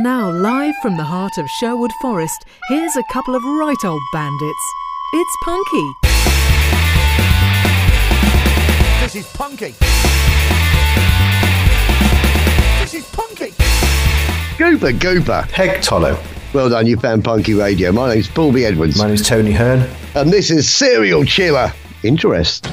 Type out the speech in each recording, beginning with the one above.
And now, live from the heart of Sherwood Forest, here's a couple of right old bandits. It's Punky. This is Punky. This is Punky. Goober, goober. Peg Tolo. Well done, you found Punky Radio. My name's Paul B. Edwards. My name's Tony Hearn. And this is Serial Chiller. Interest.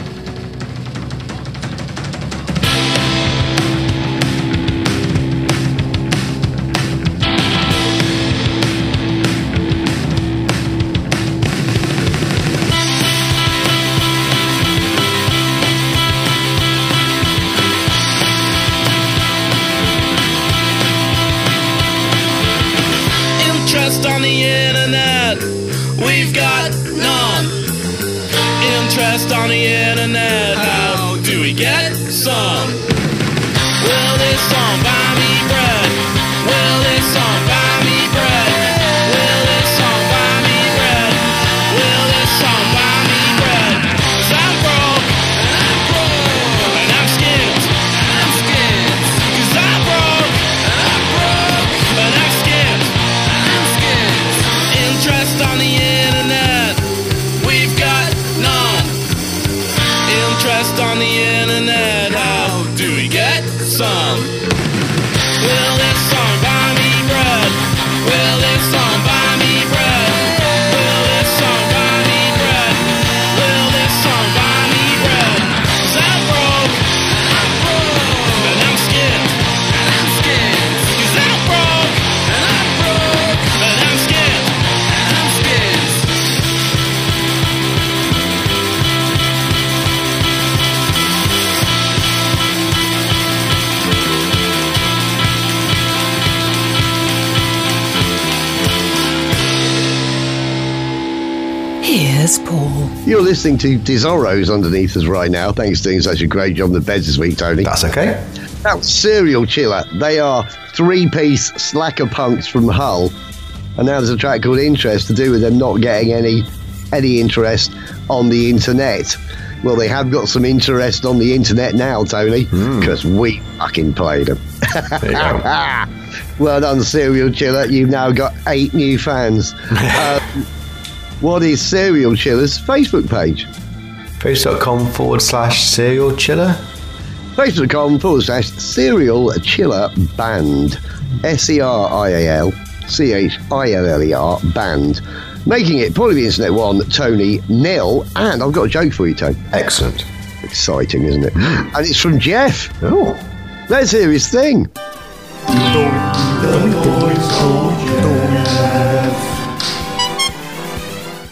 You're listening to Desoros underneath us right now. Thanks for doing such a great job on the beds this week, Tony. That's okay. Now, Serial Chiller. They are three-piece slacker punks from Hull. And now there's a track called Interest to do with them not getting any interest on the internet. Well, they have got some interest on the internet now, Tony, because we fucking played them. There you go. Well done, Serial Chiller. You've now got 8 new fans. What is Serial Chiller's Facebook page? Facebook.com/Serial Chiller Facebook.com/Serial Chiller Band SERIAL CHILLER Band. Making it probably the internet one, Tony Nil. And I've got a joke for you, Tony. Excellent. Exciting, isn't it? And it's from Jeff. Oh. Let's hear his thing.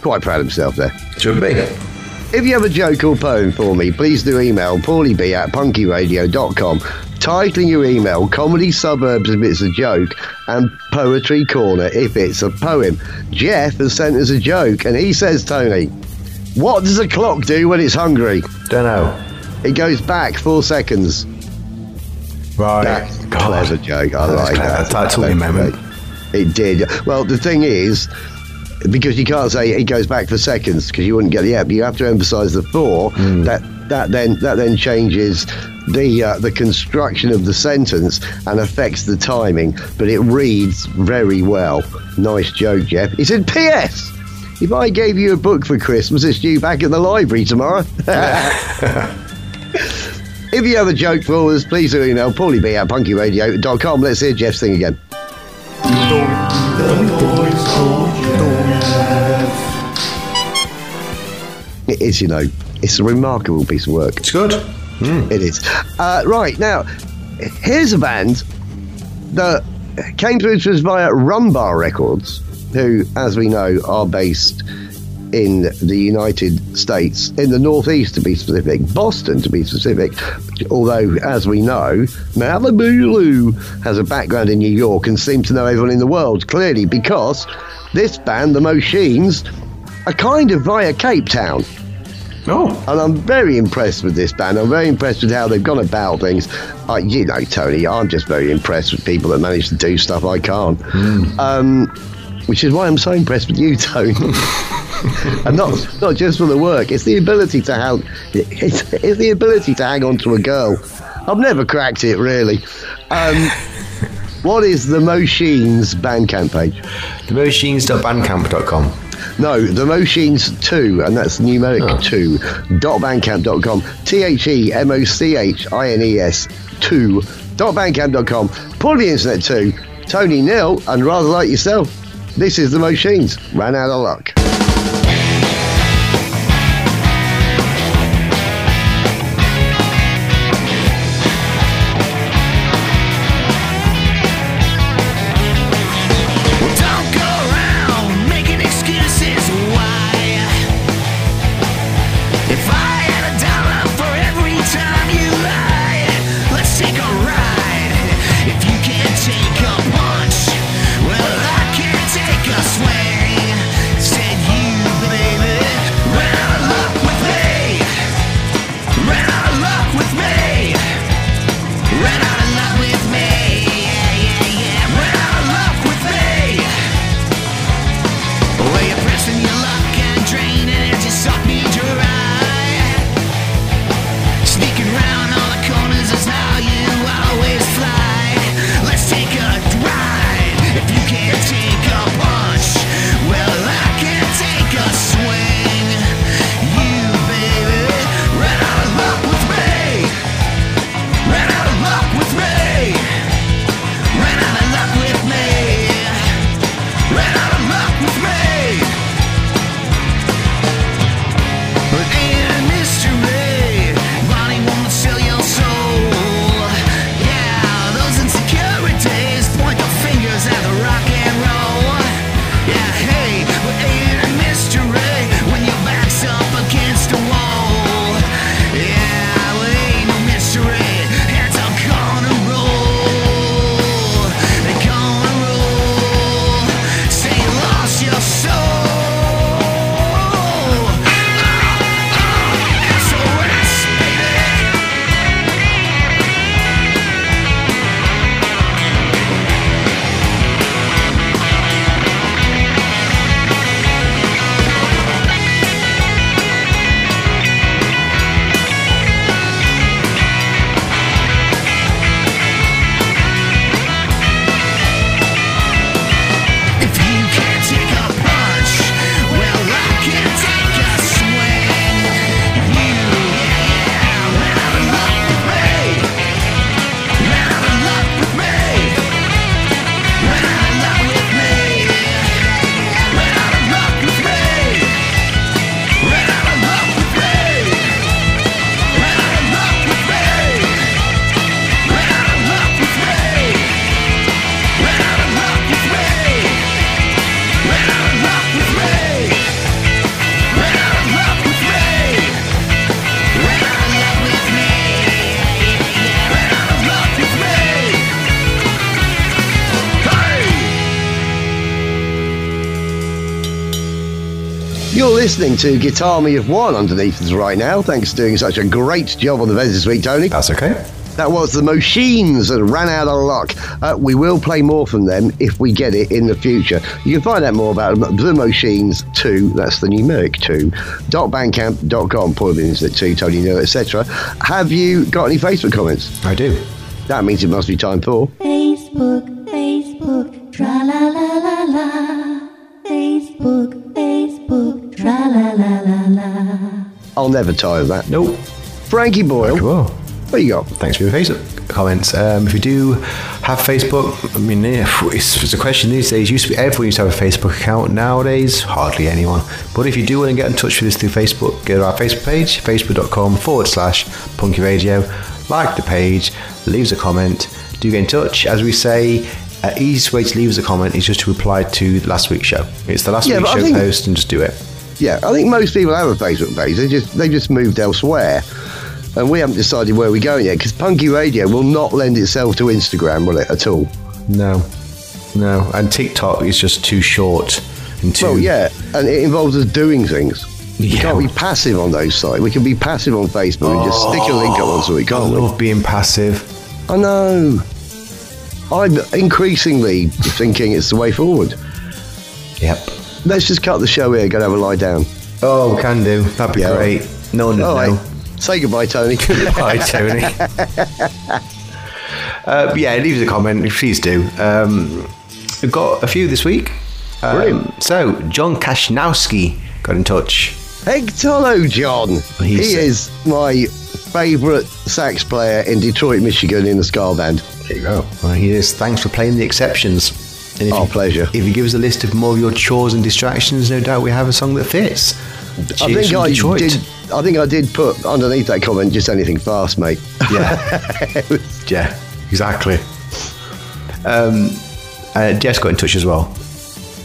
Quite proud of himself there. Should be. If you have a joke or poem for me, please do email paulieb@punkyradio.com, titling your email Comedy Suburbs if it's a joke and Poetry Corner if it's a poem. Jeff has sent us a joke and he says, Tony, what does a clock do when it's hungry? Dunno. It goes back 4 seconds. Right. That's clever joke. I like that. That took me a moment. It did. Well, the thing is, because you can't say it goes back for seconds because you wouldn't get the app. You have to emphasise the 4. That then changes the construction of the sentence and affects the timing. But it reads very well. Nice joke, Jeff. He said, P.S. If I gave you a book for Christmas, it's due back at the library tomorrow. If you have a joke for us, please do email paulieb@punkyradio.com. Let's hear Jeff's thing again. It is, you know, it's a remarkable piece of work. It's good. It is. Right, now, here's a band that came through to us via Rumbar Records, who, as we know, are based in the United States, in the Northeast to be specific, Boston to be specific, although, as we know, Malibu Lou has a background in New York and seems to know everyone in the world, clearly, because this band, The Mochines, are kind of via Cape Town. Oh. And I'm very impressed with this band. I'm very impressed with how they've gone about things. You know, Tony, I'm just very impressed with people that manage to do stuff I can't. Which is why I'm so impressed with you, Tony. And not just for the work. It's the ability to hang on to a girl. I've never cracked it, really. What is the Mochines Bandcamp page? Themochines.bandcamp.com. No, the Mochines 2, and that's numeric 2. .bandcamp.com. THEMOCHINES 2. .bandcamp.com. Put the internet to Tony Nil and Rather Like Yourself. This is the Mochines. Ran out of luck. Listening to Guitar Me of One underneath us right now. Thanks for doing such a great job on the vents this week, Tony. That's okay. That was the Mochines that ran out of luck. We will play more from them if we get it in the future. You can find out more about the Mochines 2, that's the numeric 2, .bandcamp.com, Paul B. Edwards 2, Tony Neal, etc. Have you got any Facebook comments? I do. That means it must be time for Facebook, Facebook, tra-la-la-la-la. Facebook, Facebook. La, la, la, la, la. I'll never tire of that. Nope. Frankie Boyle. Cool. What you got? Thanks for your Facebook comments. If you do have Facebook, I mean, it's a question these days. Everyone used to have a Facebook account. Nowadays, hardly anyone. But if you do want to get in touch with us through Facebook, go to our Facebook page, facebook.com/Punky Radio. Like the page, leave us a comment. Do get in touch. As we say, easiest way to leave us a comment is just to reply to last week's show. It's the last week's show post and just do it. Yeah, I think most people have a Facebook page. They just moved elsewhere, and we haven't decided where we're going yet. Because Punky Radio will not lend itself to Instagram, will it, at all? No. And TikTok is just too short and too. Well, yeah, and it involves us doing things. Yeah. We can't be passive on those sites. We can be passive on Facebook and just stick a link up onto it. Can't we? I love being passive. I know. I'm increasingly thinking it's the way forward. Yep. Let's just cut the show here and go and have a lie down. Oh, can do. That'd be great. No one knows. Right. Say goodbye, Tony. Goodbye, Tony. Yeah, leave us a comment, please do. We've got a few this week. Brilliant. So, John Kashnowski got in touch. Hello, John. He is my favourite sax player in Detroit, Michigan, in the ska band. There you go. Well, he is. Thanks for playing the exceptions. And our pleasure. If you give us a list of more of your chores and distractions, no doubt we have a song that fits. I think I did put underneath that comment, just anything fast, mate. Yeah. Yeah, exactly. Jeff's got in touch as well.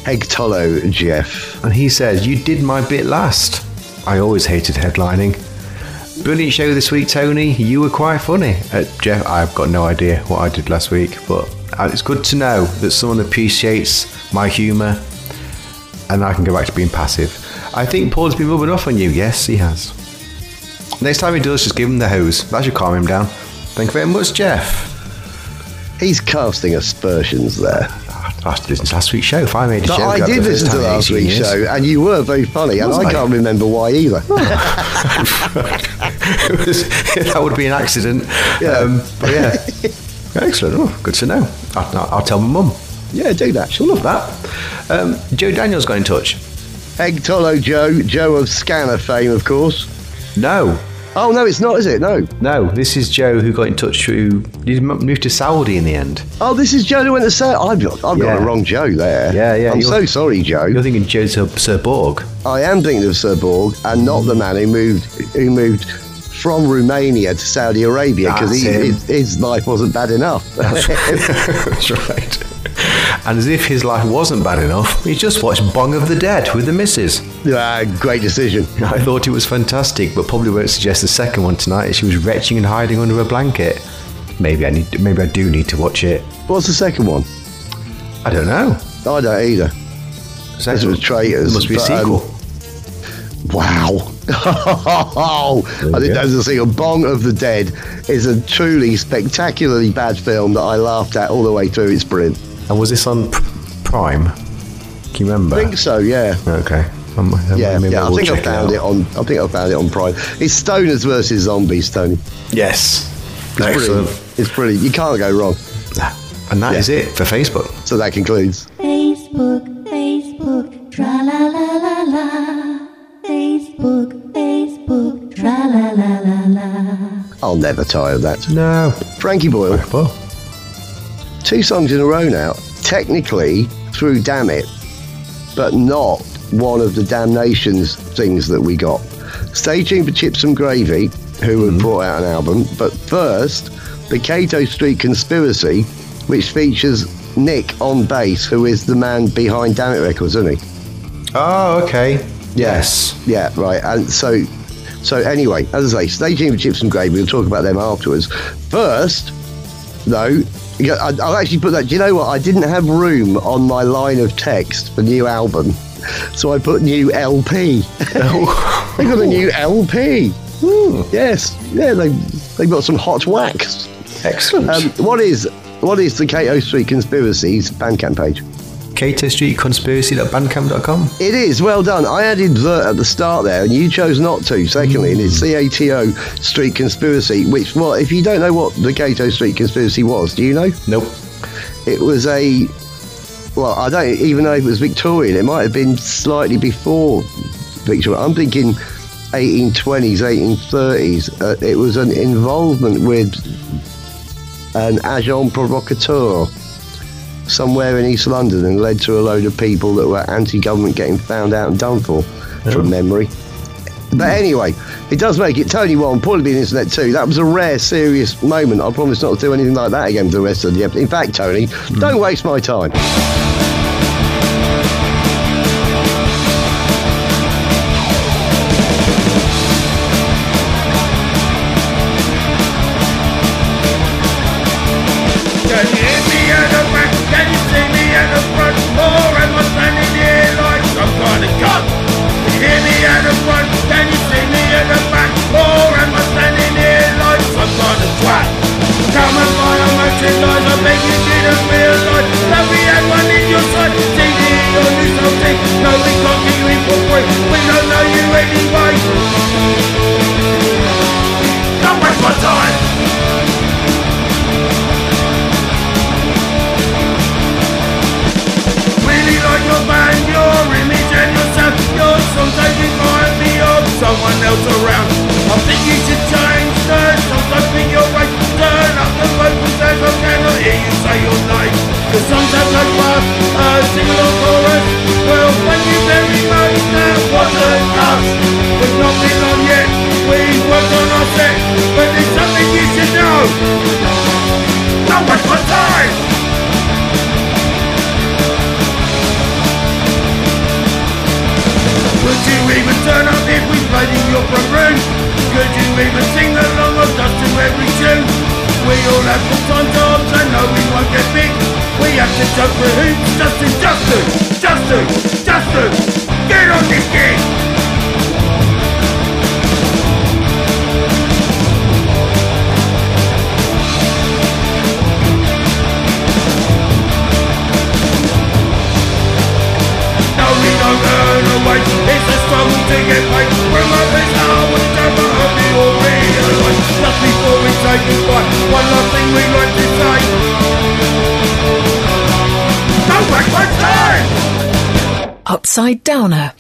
Egtolo Jeff. And he says, you did my bit last. I always hated headlining. Brilliant show this week, Tony. You were quite funny. Jeff, I've got no idea what I did last week, but it's good to know that someone appreciates my humour and I can go back to being passive. I think Paul's been rubbing off on you. Yes, he has. Next time he does, just give him the hose. That should calm him down. Thank you very much, Jeff. He's casting aspersions there. I had to listen to last week's show. If I made a show, I did listen to last week's show, and you were very funny, and I can't remember why either. That would be an accident. Yeah. But yeah, excellent. Oh, good to know. I'll tell my mum. Yeah, do that. She'll love that. Joe Daniels got in touch. Egtolo Joe, Joe of Scanner fame, of course. No. Oh no, it's not, is it? No. No, this is Joe who got in touch through. He moved to Saudi in the end. Oh, this is Joe who went to Saudi. I've got the wrong Joe there. Yeah, yeah. I'm so sorry, Joe. You're thinking Joe Sir Borg. I am thinking of Sir Borg, and not the man who moved from Romania to Saudi Arabia, because his life wasn't bad enough. That's right. And as if his life wasn't bad enough, he just watched Bong of the Dead with the missus. Great decision. I thought it was fantastic, but probably won't suggest the second one tonight. She was retching and hiding under a blanket. Maybe I do need to watch it. What's the second one? I don't know. I don't either. This was Traitors. There must be a sequel. Wow. I think that was a single. Bong of the Dead is a truly spectacularly bad film that I laughed at all the way through its print. And was this on Prime? Can you remember? I think so, yeah. Okay. I think I found it on Prime. It's stoners versus zombies, Tony. Yes. Excellent. Brilliant. It's brilliant. You can't go wrong. And that is it for Facebook. So that concludes. Facebook, Facebook, tra-la-la-la-la. Facebook, Facebook, tra-la-la-la-la. I'll never tire of that. No. Frankie Boyle. Frankie Boyle. 2 songs in a row now, technically through Dammit, but not one of the Damnations things that we got. Stay tuned for Chipsum Gravy, who have brought out an album, but first, the Cato Street Conspiracy, which features Nick on bass, who is the man behind Dammit Records, isn't he? Oh, okay. Yes. Yeah, right. And so anyway, as I say, stay tuned for Chipsum Gravy. We'll talk about them afterwards. First, though, I'll actually put that. Do you know what? I didn't have room on my line of text for new album, so I put new LP. Oh. They got a new LP. Ooh. Yes, yeah, they got some hot wax. Excellent. What is the Cato Street Conspiracy's Bandcamp page? CatoStreetConspiracy.bandcamp.com. It is. Well done. I added the at the start there, and you chose not to. Secondly, and it's Cato Street Conspiracy, which, well, if you don't know what the Cato Street Conspiracy was, do you know? Nope. It was a, well, I don't even know if it was Victorian. It might have been slightly before Victorian. I'm thinking 1820s, 1830s. It was an involvement with an agent provocateur somewhere in East London, and led to a load of people that were anti-government getting found out and done for, from memory. But anyway, it does make it Tony 1, Paul B. Internet 2. That was a rare, serious moment. I promise not to do anything like that again for the rest of the episode. In fact, Tony, don't waste my time. Come and follow my trip, I'll make you see the real life. Love me and money. else around. I'm thinking to change turns, I'm hoping you're right to turn up the vocals as I cannot hear you say your name. The songs have no path, a sing-along chorus. Well, thank you very much, now what us? We've not been on yet, we've worked on our set, but there's something you should know. Don't waste my time! Could you even turn up if we played in your front room? Could you even sing along or dust to every tune? We all have full-time jobs, I know we won't get big. We have to jump for hoops, just to get on this gig! No, we don't earn a wage. It's a struggle to get paid. When my face out with the jump, I hope you all realise. Just before we say goodbye, one last thing we like to say. Don't wreck my time! Upside Downer.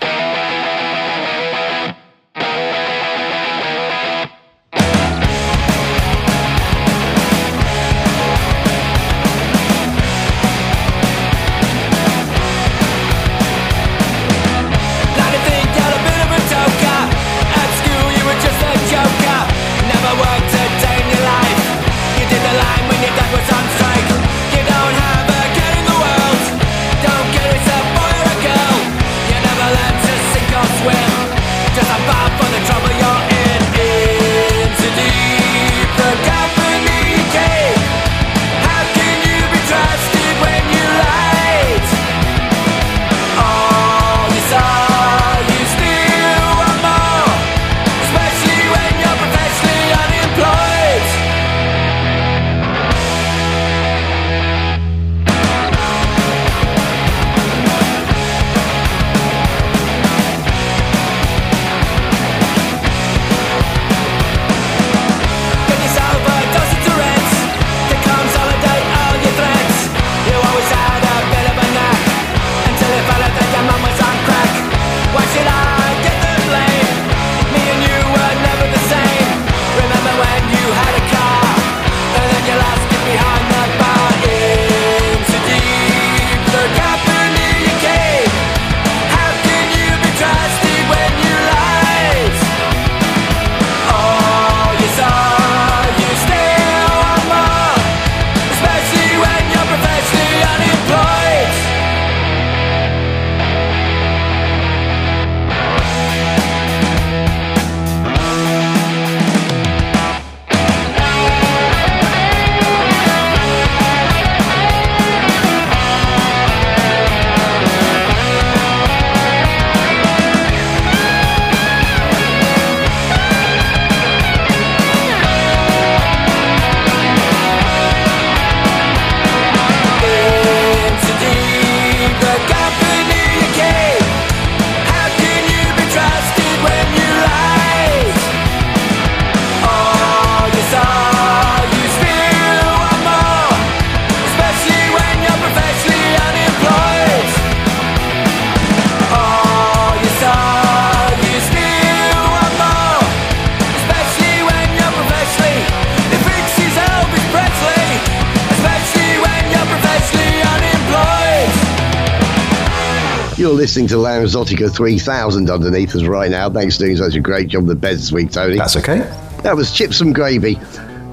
Listening to Lounge Exotica 3000 underneath us right now. Thanks for doing such a great job of the beds this week, Tony. That's okay. That was Chipsum Gravy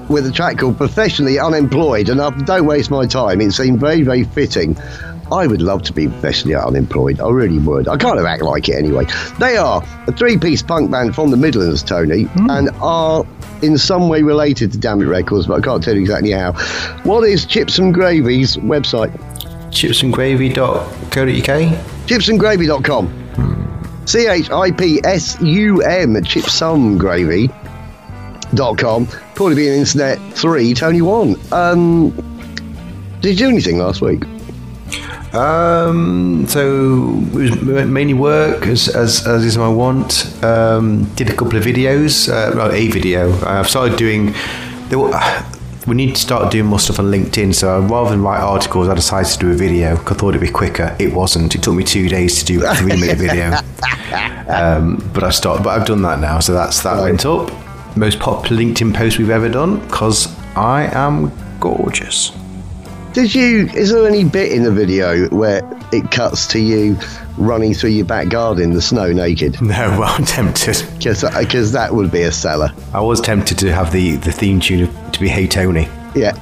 with a track called Professionally Unemployed, and after Don't Waste My Time, it seemed very, very fitting. I would love to be professionally unemployed. I really would. I kind of act like it anyway. They are a three-piece punk band from the Midlands, Tony, and are in some way related to Dammit Records, but I can't tell you exactly how. What is Chipsum Gravy's website? chipsumgravy.co.uk. Chipsumgravy.com. Chipsum, chipsumgravy.com. Probably be an internet 3, Tony 1. Did you do anything last week? So it was mainly work, as is my want. Did a couple of videos. A video. I've started doing... we need to start doing more stuff on LinkedIn. So rather than write articles, I decided to do a video because I thought it'd be quicker. It wasn't. It took me 2 days to do a 3-minute video. But I've done that now. So that went up. Most popular LinkedIn post we've ever done, because I am gorgeous. Is there any bit in the video where it cuts to you running through your back garden, the snow naked? No, well, I'm tempted. Because that would be a seller. I was tempted to have the theme tune to be Hey Tony. Yeah.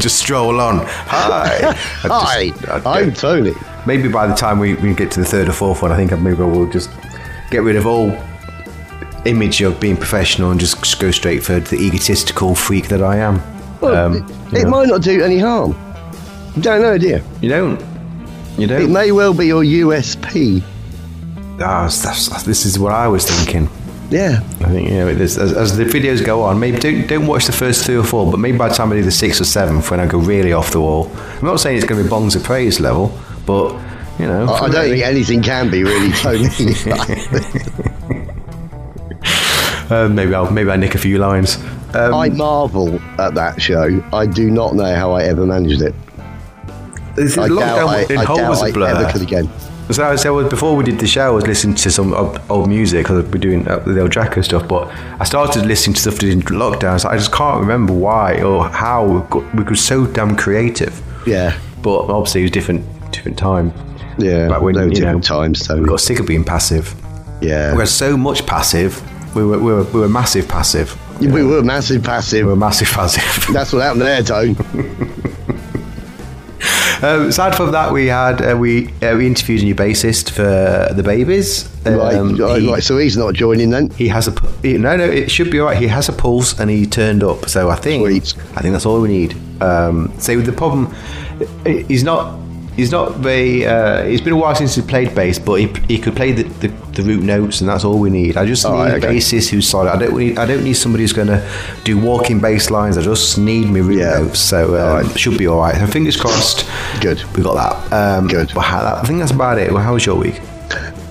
Just stroll on. Hi. I'm Tony. Maybe by the time we get to the third or fourth one, I think maybe I will just get rid of all image of being professional and just go straight for the egotistical freak that I am. Well, it might not do any harm. You don't know, do you? You don't. It may well be your USP. This is what I was thinking. Yeah. I think, it is, as the videos go on, maybe don't watch the first 3 or 4, but maybe by the time I do the 6th or 7th, when I go really off the wall, I'm not saying it's going to be Bong's appraise level, but, I don't think anything can be really Tony. Maybe I nick a few lines. I marvel at that show. I do not know how I ever managed it. I doubt I ever could again. So I said, before we did the show, I was listening to some old music because we're doing the old Jacko stuff. But I started listening to stuff during lockdown. So I just can't remember why or how we were so damn creative. Yeah. But obviously it was different time. Yeah. Like when, different times. So we got sick of being passive. Yeah. We had so much passive. We were massive passive. Yeah. We were massive passive. That's what happened there, Tone. Aside from that, we had we interviewed a new bassist for the Babies. Right, so he's not joining then. He has it should be all right. He has a pulse and he turned up. So I think that's all we need. So the problem, he's not very. It's been a while since he played bass, but he could play the root notes, and that's all we need. I just need a bassist who's solid. I don't need somebody who's going to do walking bass lines. I just need my root notes, so should be all right. So fingers crossed. Good, we got that. Good. But I think that's about it. Well, how was your week?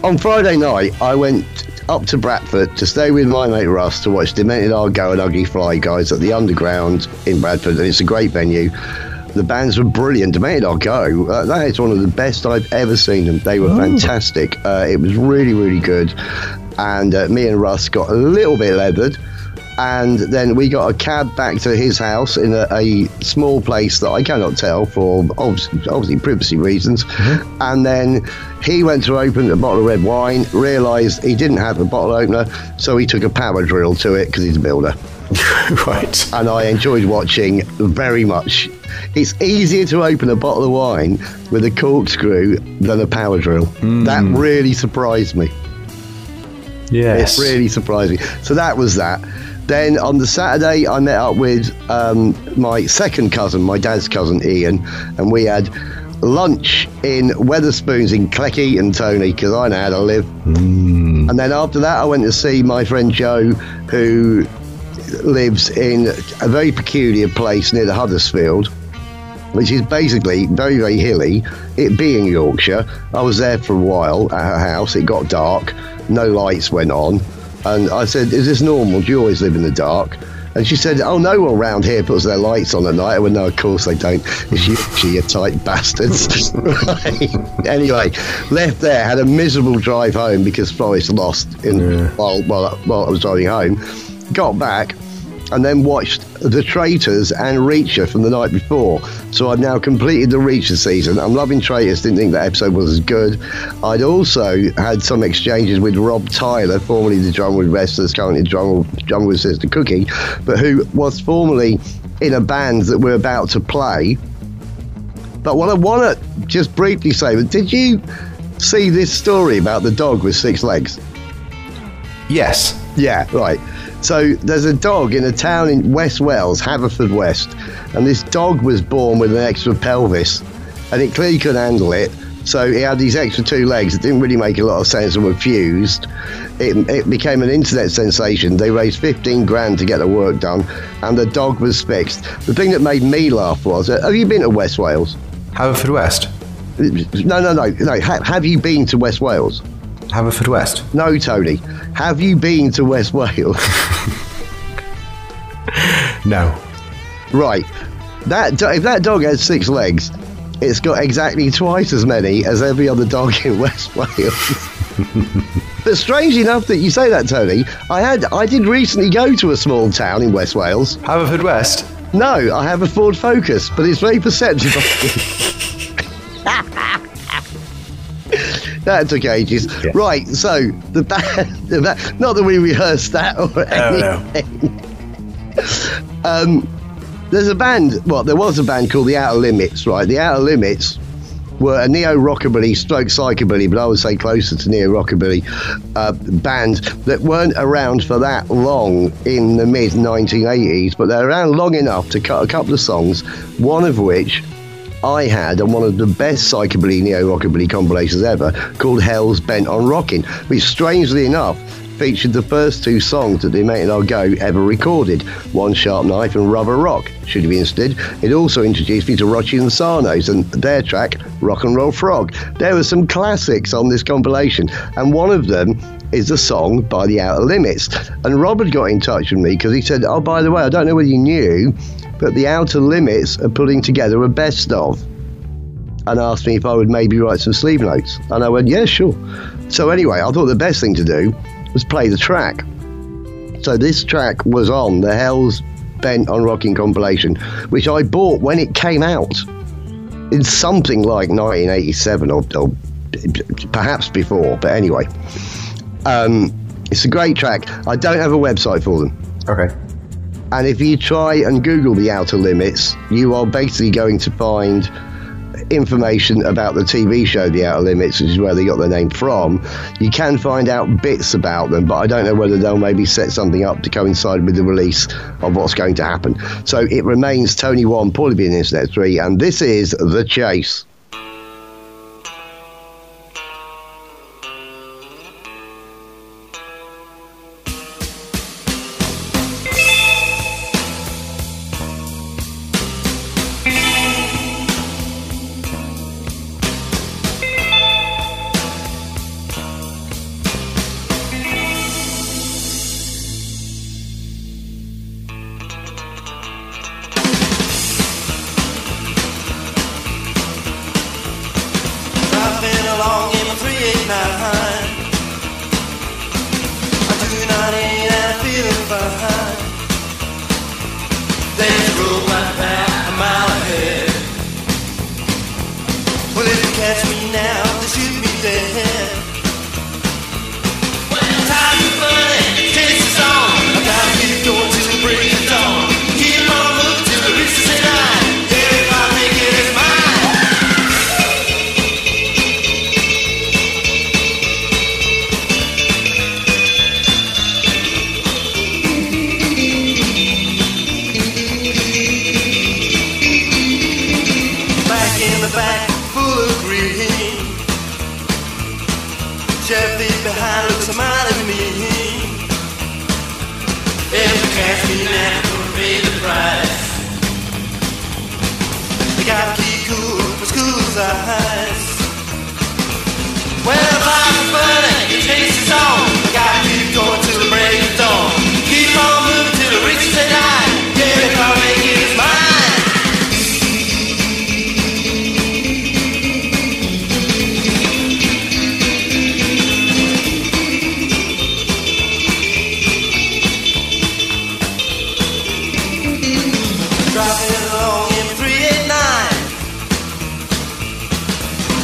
On Friday night, I went up to Bradford to stay with my mate Russ to watch Demented Are Go and Ugly Fly Guys at the Underground in Bradford, and it's a great venue. The bands were brilliant. Demented Are Go. That is one of the best I've ever seen them. They were fantastic. It was really, really good. And me and Russ got a little bit leathered. And then we got a cab back to his house in a small place that I cannot tell for obviously privacy reasons. Mm-hmm. And then he went to open a bottle of red wine, realised he didn't have a bottle opener, so he took a power drill to it because he's a builder. Right. And I enjoyed watching very much. It's easier to open a bottle of wine with a corkscrew than a power drill. Mm. That really surprised me. Yes. It really surprised me. So that was that. Then on the Saturday, I met up with my second cousin, my dad's cousin, Ian, and we had lunch in Wetherspoons in Clecky and Tony, because I know how to live. Mm. And then after that, I went to see my friend Joe, who lives in a very peculiar place near the Huddersfield, which is basically very, very hilly, it being Yorkshire. I was there for a while at her house. It got dark, no lights went on, and I said, is this normal, do you always live in the dark? And she said, oh, no one round here puts their lights on at night. I went, no, of course they don't. It's usually you tight bastards. Right. Anyway, left there, had a miserable drive home because Forest lost while I was driving home. Got back and then watched The Traitors and Reacher from the night before. So I've now completed the Reacher season. I'm loving Traitors. Didn't think that episode was as good. I'd also had some exchanges with Rob Tyler, formerly the drummer with Restless, currently the drummer with Sister Cookie, but who was formerly in a band that we're about to play. But what I want to just briefly say, did you see this story about the dog with 6 legs? Yes. Yeah, right. So there's a dog in a town in West Wales, Haverfordwest, and this dog was born with an extra pelvis, and it clearly couldn't handle it, so he had these extra 2 legs. It didn't really make a lot of sense and were fused. It became an internet sensation. They raised 15 grand to get the work done, and the dog was fixed. The thing that made me laugh was, have you been to West Wales? Haverfordwest? No. Have you been to West Wales? Haverfordwest? No, Tony. Have you been to West Wales? No. Right. If that dog has 6 legs, it's got exactly twice as many as every other dog in West Wales. But strange enough that you say that, Tony, I did recently go to a small town in West Wales. Haverford West? No, I have a Ford Focus, but it's very perceptive. That took ages. Yeah. Right, so the band, not that we rehearsed that or anything. Oh, no. There was a band called The Outer Limits, right? The Outer Limits were a neo-rockabilly stroke psychobilly, but I would say closer to neo-rockabilly band that weren't around for that long in the mid-1980s, but they're around long enough to cut a couple of songs, one of which I had on one of the best psychobilly, neo-rockabilly compilations ever, called Hell's Bent on Rocking, which strangely enough featured the first 2 songs that Demented Are Go ever recorded, One Sharp Knife and Rubber Rock. Should you be interested, it also introduced me to Rochi and Sarno's and their track Rock and Roll Frog. There were some classics on this compilation, and one of them is a song by The Outer Limits. And Robert got in touch with me because he said, oh, by the way, I don't know whether you knew, but The Outer Limits are putting together a best of, and asked me if I would maybe write some sleeve notes. And I went, yeah, sure. So anyway, I thought the best thing to do was play the track. So this track was on the Hell's Bent on Rocking compilation, which I bought when it came out in something like 1987 or perhaps before, but anyway, it's a great track. I don't have a website for them. Okay. And if you try and Google The Outer Limits, you are basically going to find information about the TV show The Outer Limits, which is where they got their name from. You can find out bits about them, but I don't know whether they'll maybe set something up to coincide with the release of what's going to happen. So it remains Tony 1, Paulie B and Internet 3, and this is The Chase.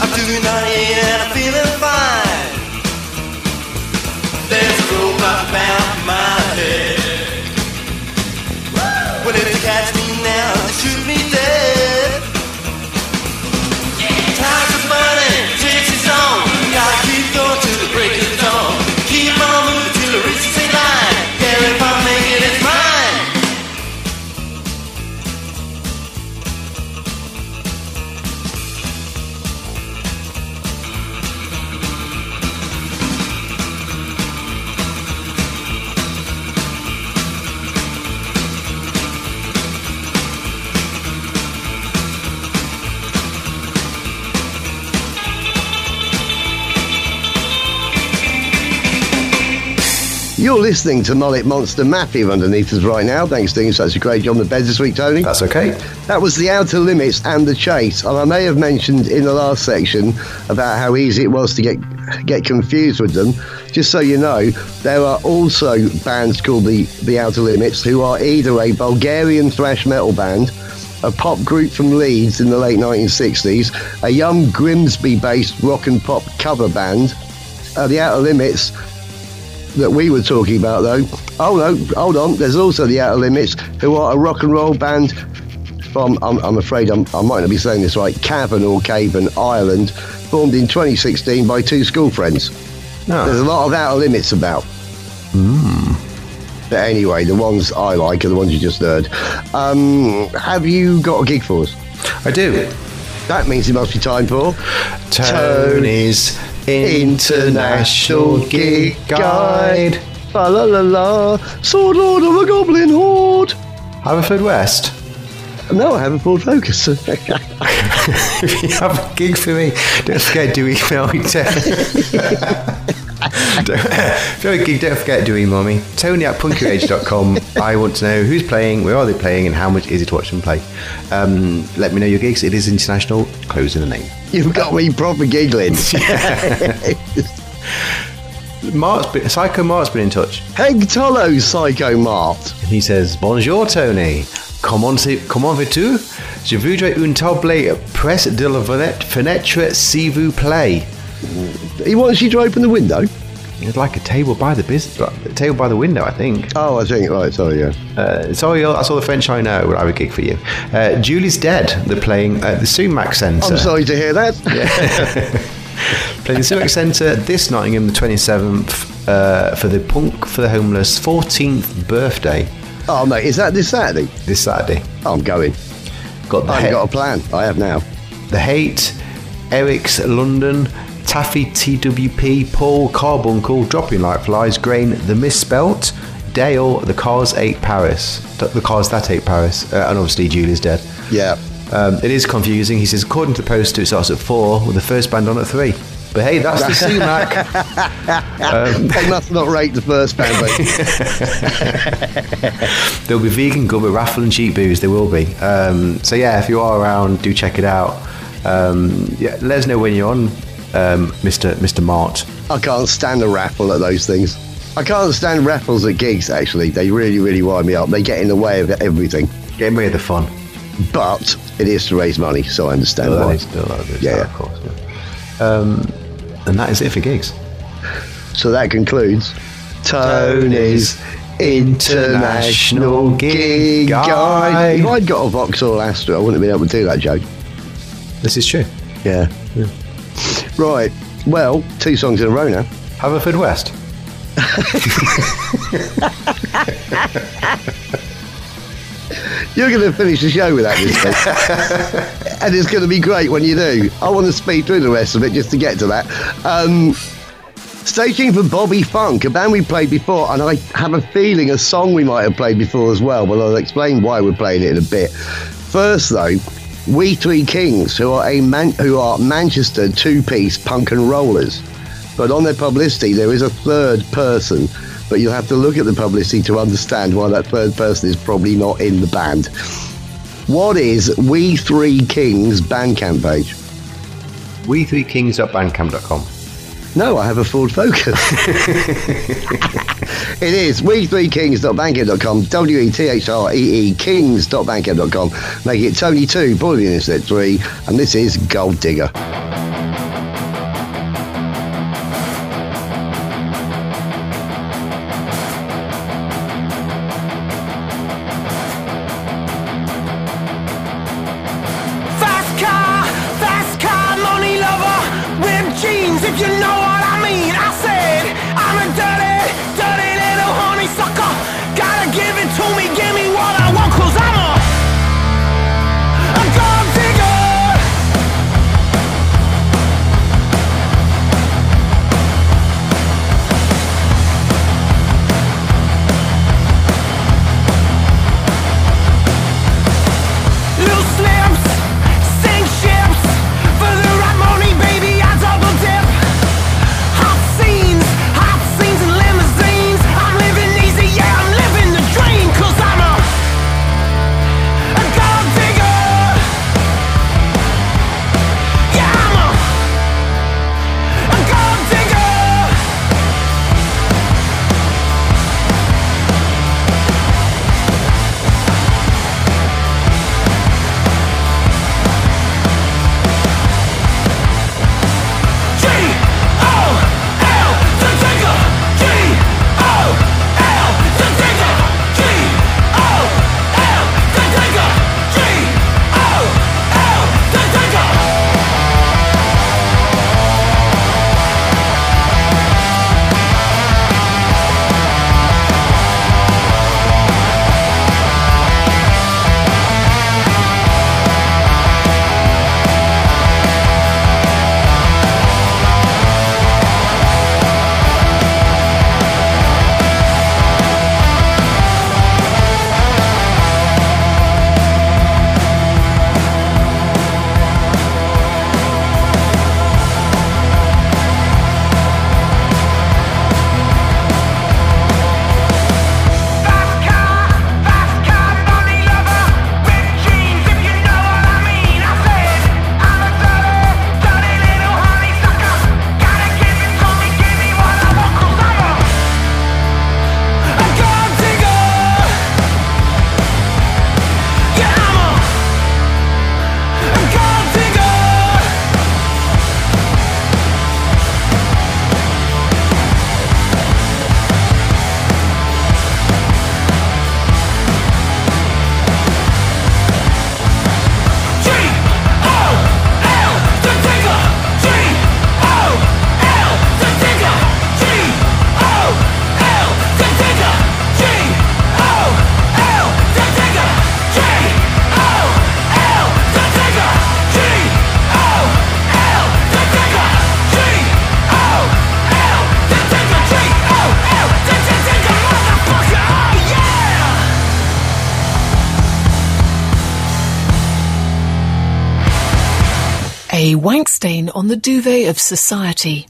I'm 298 and I'm feeling fine. You're listening to Mullet Monster Mappy underneath us right now. Thanks, Dean. Such a great job on the beds this week, Tony. That's okay. That was The Outer Limits and The Chase. And I may have mentioned in the last section about how easy it was to get confused with them. Just so you know, there are also bands called the Outer Limits who are either a Bulgarian thrash metal band, a pop group from Leeds in the late 1960s, a young Grimsby-based rock and pop cover band. The Outer Limits that we were talking about, though. Oh, no, hold on. There's also the Outer Limits, who are a rock and roll band from, I'm afraid I might not be saying this right, Cavan, Ireland, formed in 2016 by two school friends. Oh. There's a lot of Outer Limits about. But anyway, the ones I like are the ones you just heard. Have you got a gig for us? I do. That means it must be time for Tony's International Gig Guide. La la la la. Sword Lord of the Goblin Horde. Haverfordwest. No, I haven't pulled focus. If you have a gig for me, don't forget to email me. If you have a gig, don't forget to email me. Tony@punkyage.com. I want to know who's playing, where are they playing, and how much is it to watch them play. Let me know your gigs. It is international. Close in the name. You've got me proper giggling. Psycho Mart's been in touch. Heg Tolo, Psycho Mart. And he says, bonjour, Tony. Comment vas-tu? Je voudrais une table presse de la fenêtre, s'il vous plaît. He wants you to open the window. It's like a table by the window, I think. Oh, I think, right, sorry, yeah. Sorry, that's all the French I know. We'll have a gig for you. Julie's Dead. They're playing at the Sumac Centre. I'm sorry to hear that. Yeah. Playing the Sumac Centre this Nottingham, the 27th, for the Punk for the Homeless 14th birthday. Oh, mate, is that this Saturday? This Saturday. Oh, I'm going. I've got a plan. I have now. The Hate, Eric's London, Taffy TWP, Paul Carbuncle, Dropping Like Flies, Grain, The Misspelt, Dale, The Cars Ate Paris. The Cars That Ate Paris. And obviously Julie's Dead. Yeah. It is confusing. He says, according to the poster, it starts at 4 with the first band on at 3. But hey, that's the Sumac. They must not rate the first band, mate. There'll be vegan gubber, raffle and cheap booze. There will be. So yeah, if you are around, do check it out. Yeah, let us know when you're on, Mr. Mart. I can't stand a raffle at those things. I can't stand raffles at gigs, actually. They really, really wind me up. They get in the way of everything. Get in the way of the fun. But it is to raise money, so I understand why. Yeah, of course. Yeah. And that is it for gigs. So that concludes Tony's International Gig Guide. If I'd got a Vauxhall Astra, I wouldn't have been able to do that joke. This is true. Yeah. Right. Well, 2 songs in a row now. Haverfordwest. You're going to finish the show with that this week. And it's going to be great when you do. I want to speed through the rest of it just to get to that. Stay tuned for Bobby Funk, a band we played before, and I have a feeling a song we might have played before as well, but I'll explain why we're playing it in a bit. First, though, We Three Kings, who are Manchester two-piece punk and rollers. But on their publicity, there is a third person, but you'll have to look at the publicity to understand why that third person is probably not in the band. What is We Three Kings Bandcamp page? We3Kings.bandcamp.com. No, I have a Ford Focus. It is We3Kings.bandcamp.com, WETHREE Kings.bandcamp.com. Make it Tony 2, Paul B. Edwards 3, and this is Gold Digger. a wank stain on the duvet of society.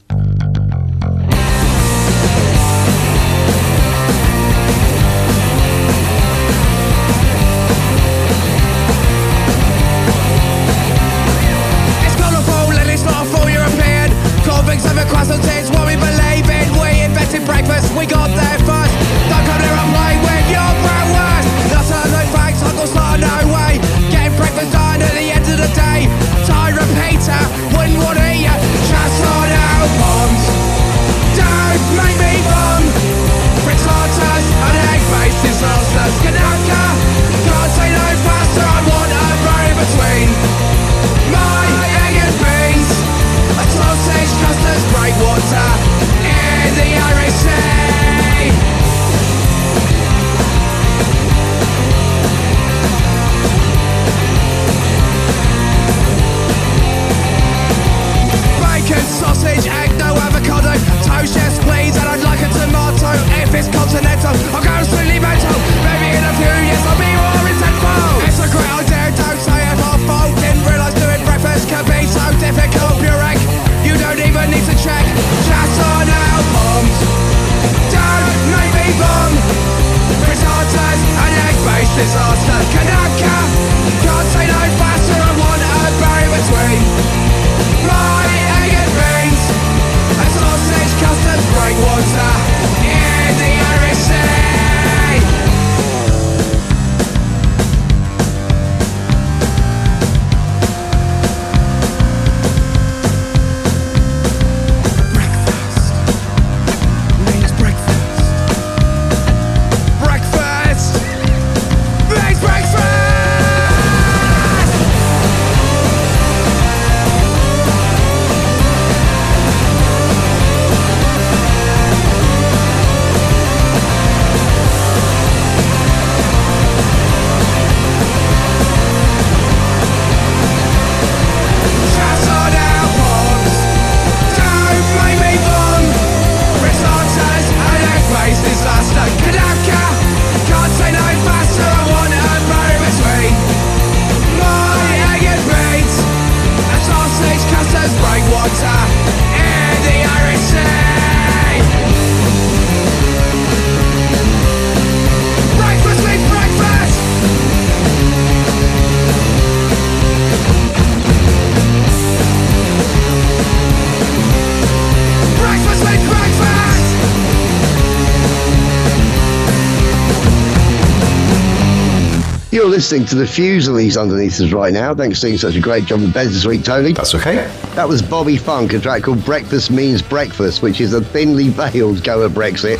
Listening to the Fusilies underneath us right now. Thanks for doing such a great job with beds this week, Tony. That's okay. That was Bobby Funk, a track called Breakfast Means Breakfast, which is a thinly veiled go of Brexit,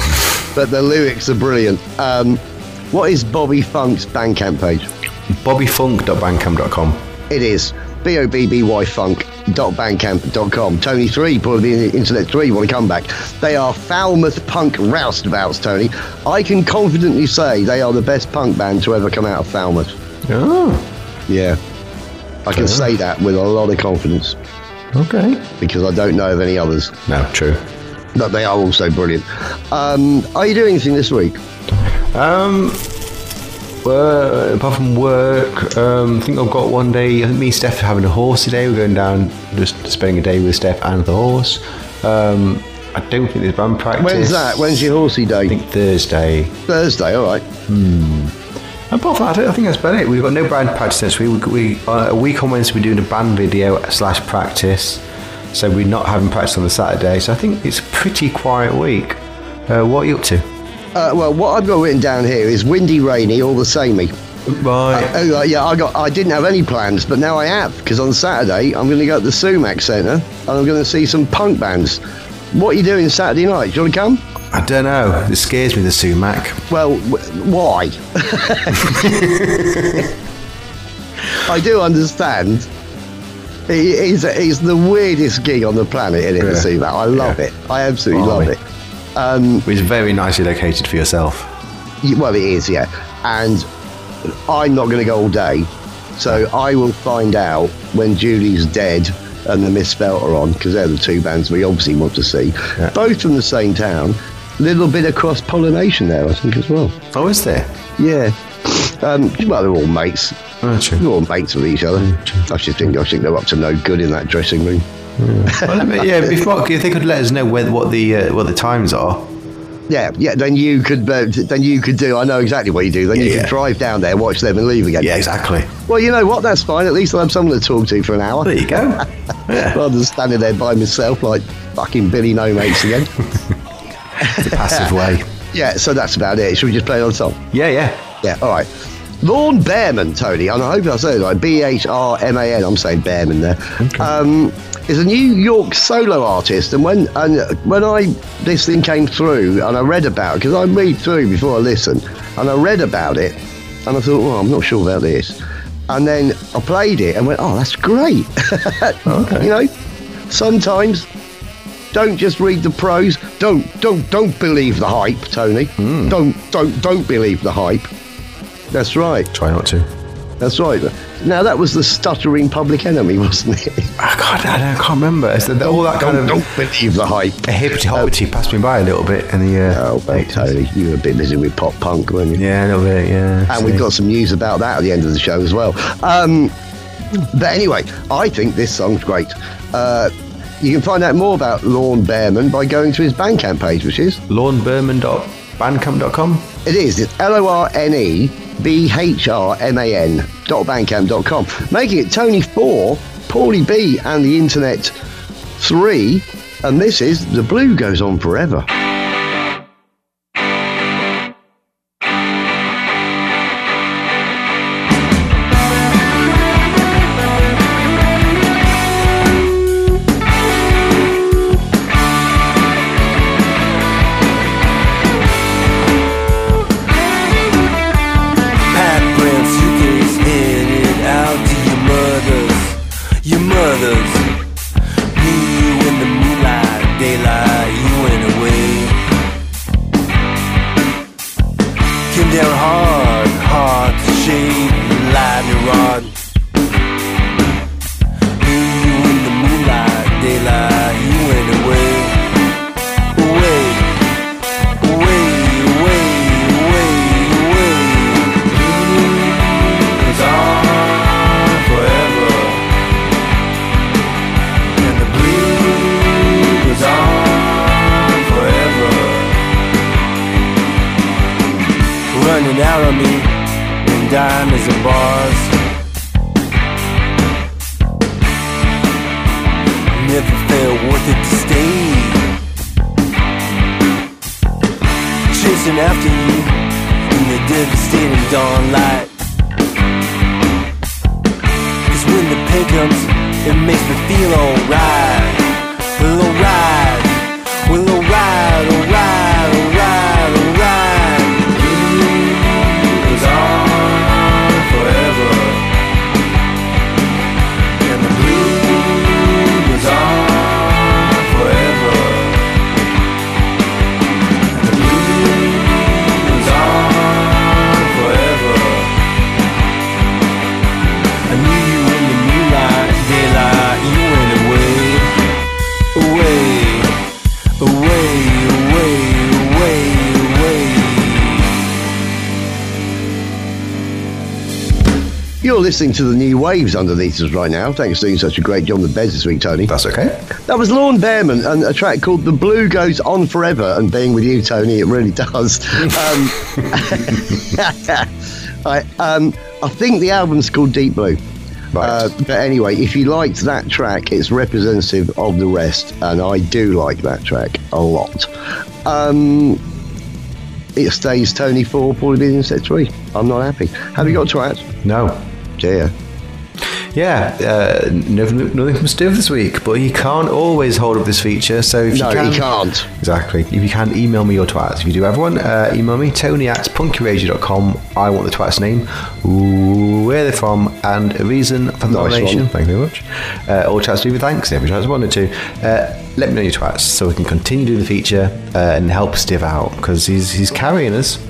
but the lyrics are brilliant. What is Bobby Funk's Bandcamp page? BobbyFunk.bandcamp.com. It is BobbyFunk.bandcamp.com. Tony 3, probably the Internet 3, want to come back. They are Falmouth punk roustabouts, Tony. I can confidently say they are the best punk band to ever come out of Falmouth. Oh. Yeah. I can say that with a lot of confidence. Okay. Because I don't know of any others. No, true. But they are also brilliant. Are you doing anything this week? Apart from work, I think I've got one day. I think me and Steph are having a horse today. We're going down, just spending a day with Steph and the horse. I don't think there's band practice. When's that? When's your horsey day? I think Thursday. Thursday, all right. Apart from that, I think that's about it. We've got no band practice this week. A week on Wednesday, we're doing a band video / practice. So we're not having practice on the Saturday. So I think it's a pretty quiet week. What are you up to? Well, what I've got written down here is windy, rainy, all the samey. Right. I didn't have any plans, but now I have, because on Saturday I'm going to go to the Sumac Centre and I'm going to see some punk bands. What are you doing Saturday night? Do you want to come? I don't know. It scares me, the Sumac. Well, why? I do understand. It's the weirdest gig on the planet, isn't it, the Sumac? I love it. I absolutely love it. Which is very nicely located for yourself. Well, it is, yeah. And I'm not going to go all day, so I will find out when Julie's Dead and The Misspelt are on, because they're the two bands we obviously want to see. Yeah. Both from the same town. Little bit of cross-pollination there, I think, as well. Oh, is there? Yeah. Well, they're all mates. Oh, true. They're all mates with each other. I just think they're up to no good in that dressing room. Yeah. Well, yeah, before, if they could let us know what the times are. Yeah. Then you could do. I know exactly what you do. Then you could drive down there, watch them, and leave again. Yeah, exactly. Well, you know what? That's fine. At least I'll have someone to talk to for an hour. There you go. Yeah. Rather than standing there by myself like fucking Billy No Mates again. It's a passive way. Yeah. So that's about it. Should we just play on song? Yeah. All right. Lorne Behrman, Tony. And I hope I said it right. Behrman. I'm saying Behrman there. Okay. Is a New York solo artist, and when this thing came through and I read about it, because I read through before I listen, and I read about it and I thought, well, I'm not sure about this, and then I played it and went, oh, that's great. Okay. You know, sometimes don't just read the pros, don't believe the hype, Tony. Don't believe the hype. That's right. Try not to. That's right. Now, that was the stuttering Public Enemy, wasn't it? I can't remember. It's all that kind of... Don't believe the hype. A hippity-hoppity passed me by a little bit in the... oh, mate, Tony, you were a bit busy with pop punk, weren't you? Yeah, a little bit, yeah. And we've got some news about that at the end of the show as well. But anyway, I think this song's great. You can find out more about Lorne Behrman by going to his Bandcamp page, which is... LorneBehrman.bandcamp.com. It is. It's LorneBehrman.bandcamp.com, making it Tony 4, Paulie B and the Internet 3, and this is The Blue Goes On Forever. Listening to the new waves underneath us right now. Thanks for doing such a great job on the beds this week, Tony. That's okay. That was Lorne Behrman and a track called The Blue Goes On Forever, and being with you, Tony, it really does. I think the album's called Deep Blue. Right. But anyway, if you liked that track, it's representative of the rest, and I do like that track a lot. It stays Tony 4, Paulie B and Set 3. I'm not happy. Have you got to add? No. Yeah, nothing from Steve this week, but he can't always hold up this feature, so if he can't. Exactly. If you can, email me your twats. If you do have one, email me, tony@punkyradio.com. I want the twat's name, where they're from, and a reason for the nomination. Thank you very much. All twats do with thanks, every twat's wanted to. Let me know your twats so we can continue doing the feature and help Steve out, because he's carrying us.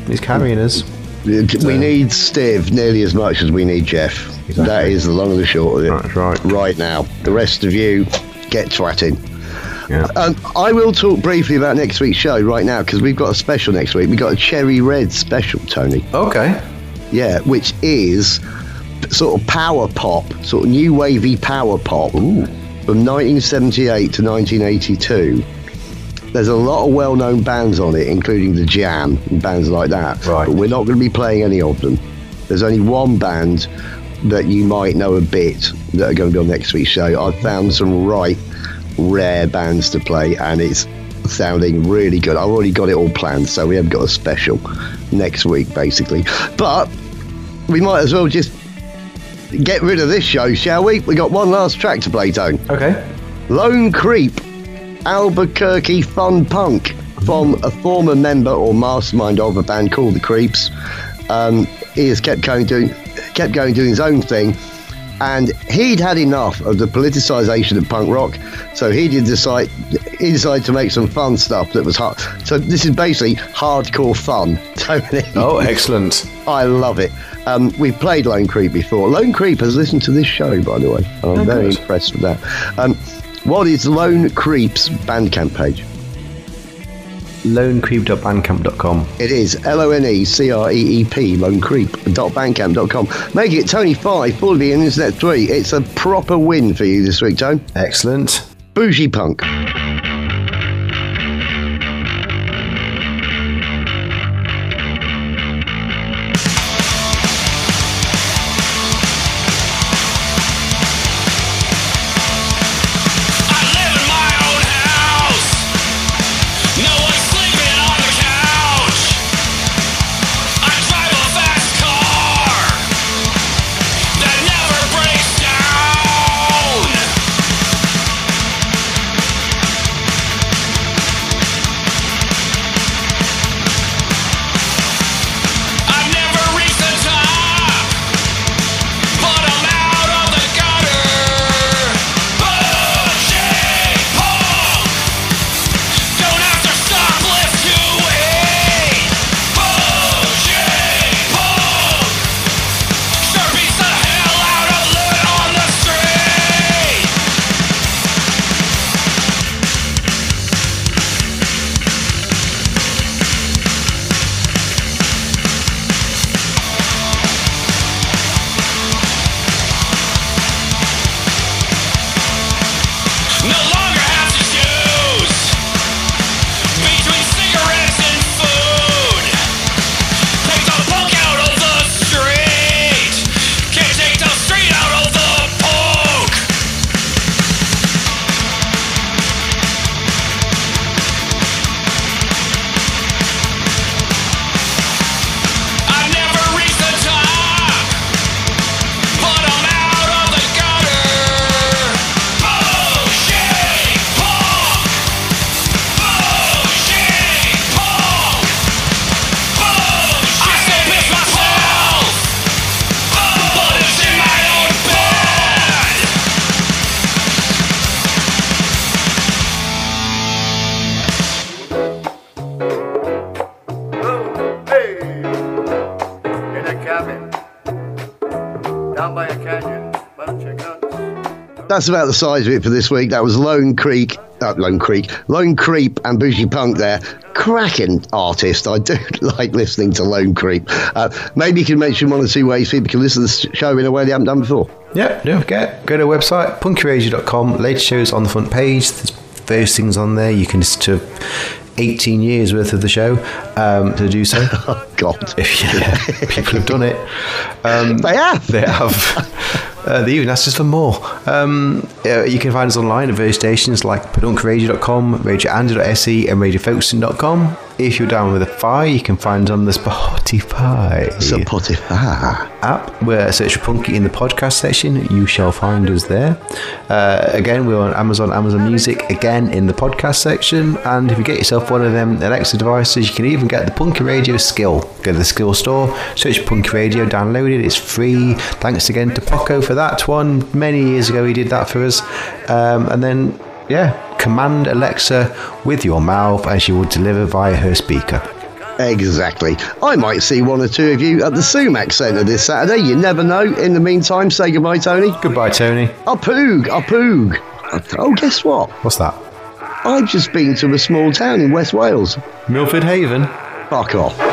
We need Steve nearly as much as we need Jeff. Exactly. That is the long and the short of it. That's right. Right now. The rest of you, get twatting. Yeah. I will talk briefly about next week's show right now, because we've got a special next week. We've got a Cherry Red special, Tony. Okay. yeah, which is sort of power pop, sort of new wavy power pop. Ooh. From 1978 to 1982. There's a lot of well-known bands on it, including The Jam and bands like that. Right. But we're not going to be playing any of them. There's only one band that you might know a bit that are going to be on next week's show. I've found some right rare bands to play, and it's sounding really good. I've already got it all planned, so we haven't got a special next week, basically. But we might as well just get rid of this show, shall we? We got one last track to play, Tone. Okay. Lone Creep, Albuquerque Fun Punk, from a former member or mastermind of a band called The Creeps. He has kept going doing his own thing, and he'd had enough of the politicisation of punk rock, so he decided to make some fun stuff that was hard. So this is basically hardcore fun, Tony. Oh, excellent. I love it. We've played Lone Creep before. Lone Creep has listened to this show, by the way, and I'm very impressed with that. What is Lone Creep's Bandcamp page? lonecreep.bandcamp.com. It is LONECREEP, lonecreep.bandcamp.com. Make it Tony 5, Paul B. and Internet 3. It's a proper win for you this week, Tone. Excellent. Bougie Punk. That's about the size of it for this week. That was Lone Creep and Bougie Punk there. Cracking artist. I do like listening to Lone Creep. Maybe you can mention one or two ways people can listen to the show in a way they haven't done before. Yeah, don't forget, go to our website, punkyradio.com. Latest shows on the front page. There's various things on there. You can listen to 18 years worth of the show to do so. Oh, God. Yeah, people have done it. They have. They even asked us for more. You can find us online at various stations like PunkRadio.com, RadioAndy.se and RadioFolkson.com. If you're down with a fire, you can find us on the Spotify app, where search Punky in the podcast section. You shall find us there. Again, we're on Amazon Music, again in the podcast section. And if you get yourself one of them Alexa devices, you can even get the Punky Radio Skill. Go to the Skill store, search Punky Radio, download it. It's free. Thanks again to Poco for that one. Many years ago, he did that for us. And then, yeah, command Alexa with your mouth and she will deliver via her speaker. Exactly. I might see one or two of you at the Sumac Centre this Saturday. You never know. In the meantime, say goodbye, Tony. Goodbye, Tony. A poog. Oh, guess what? What's that? I've just been to a small town in West Wales. Milford Haven? Fuck off.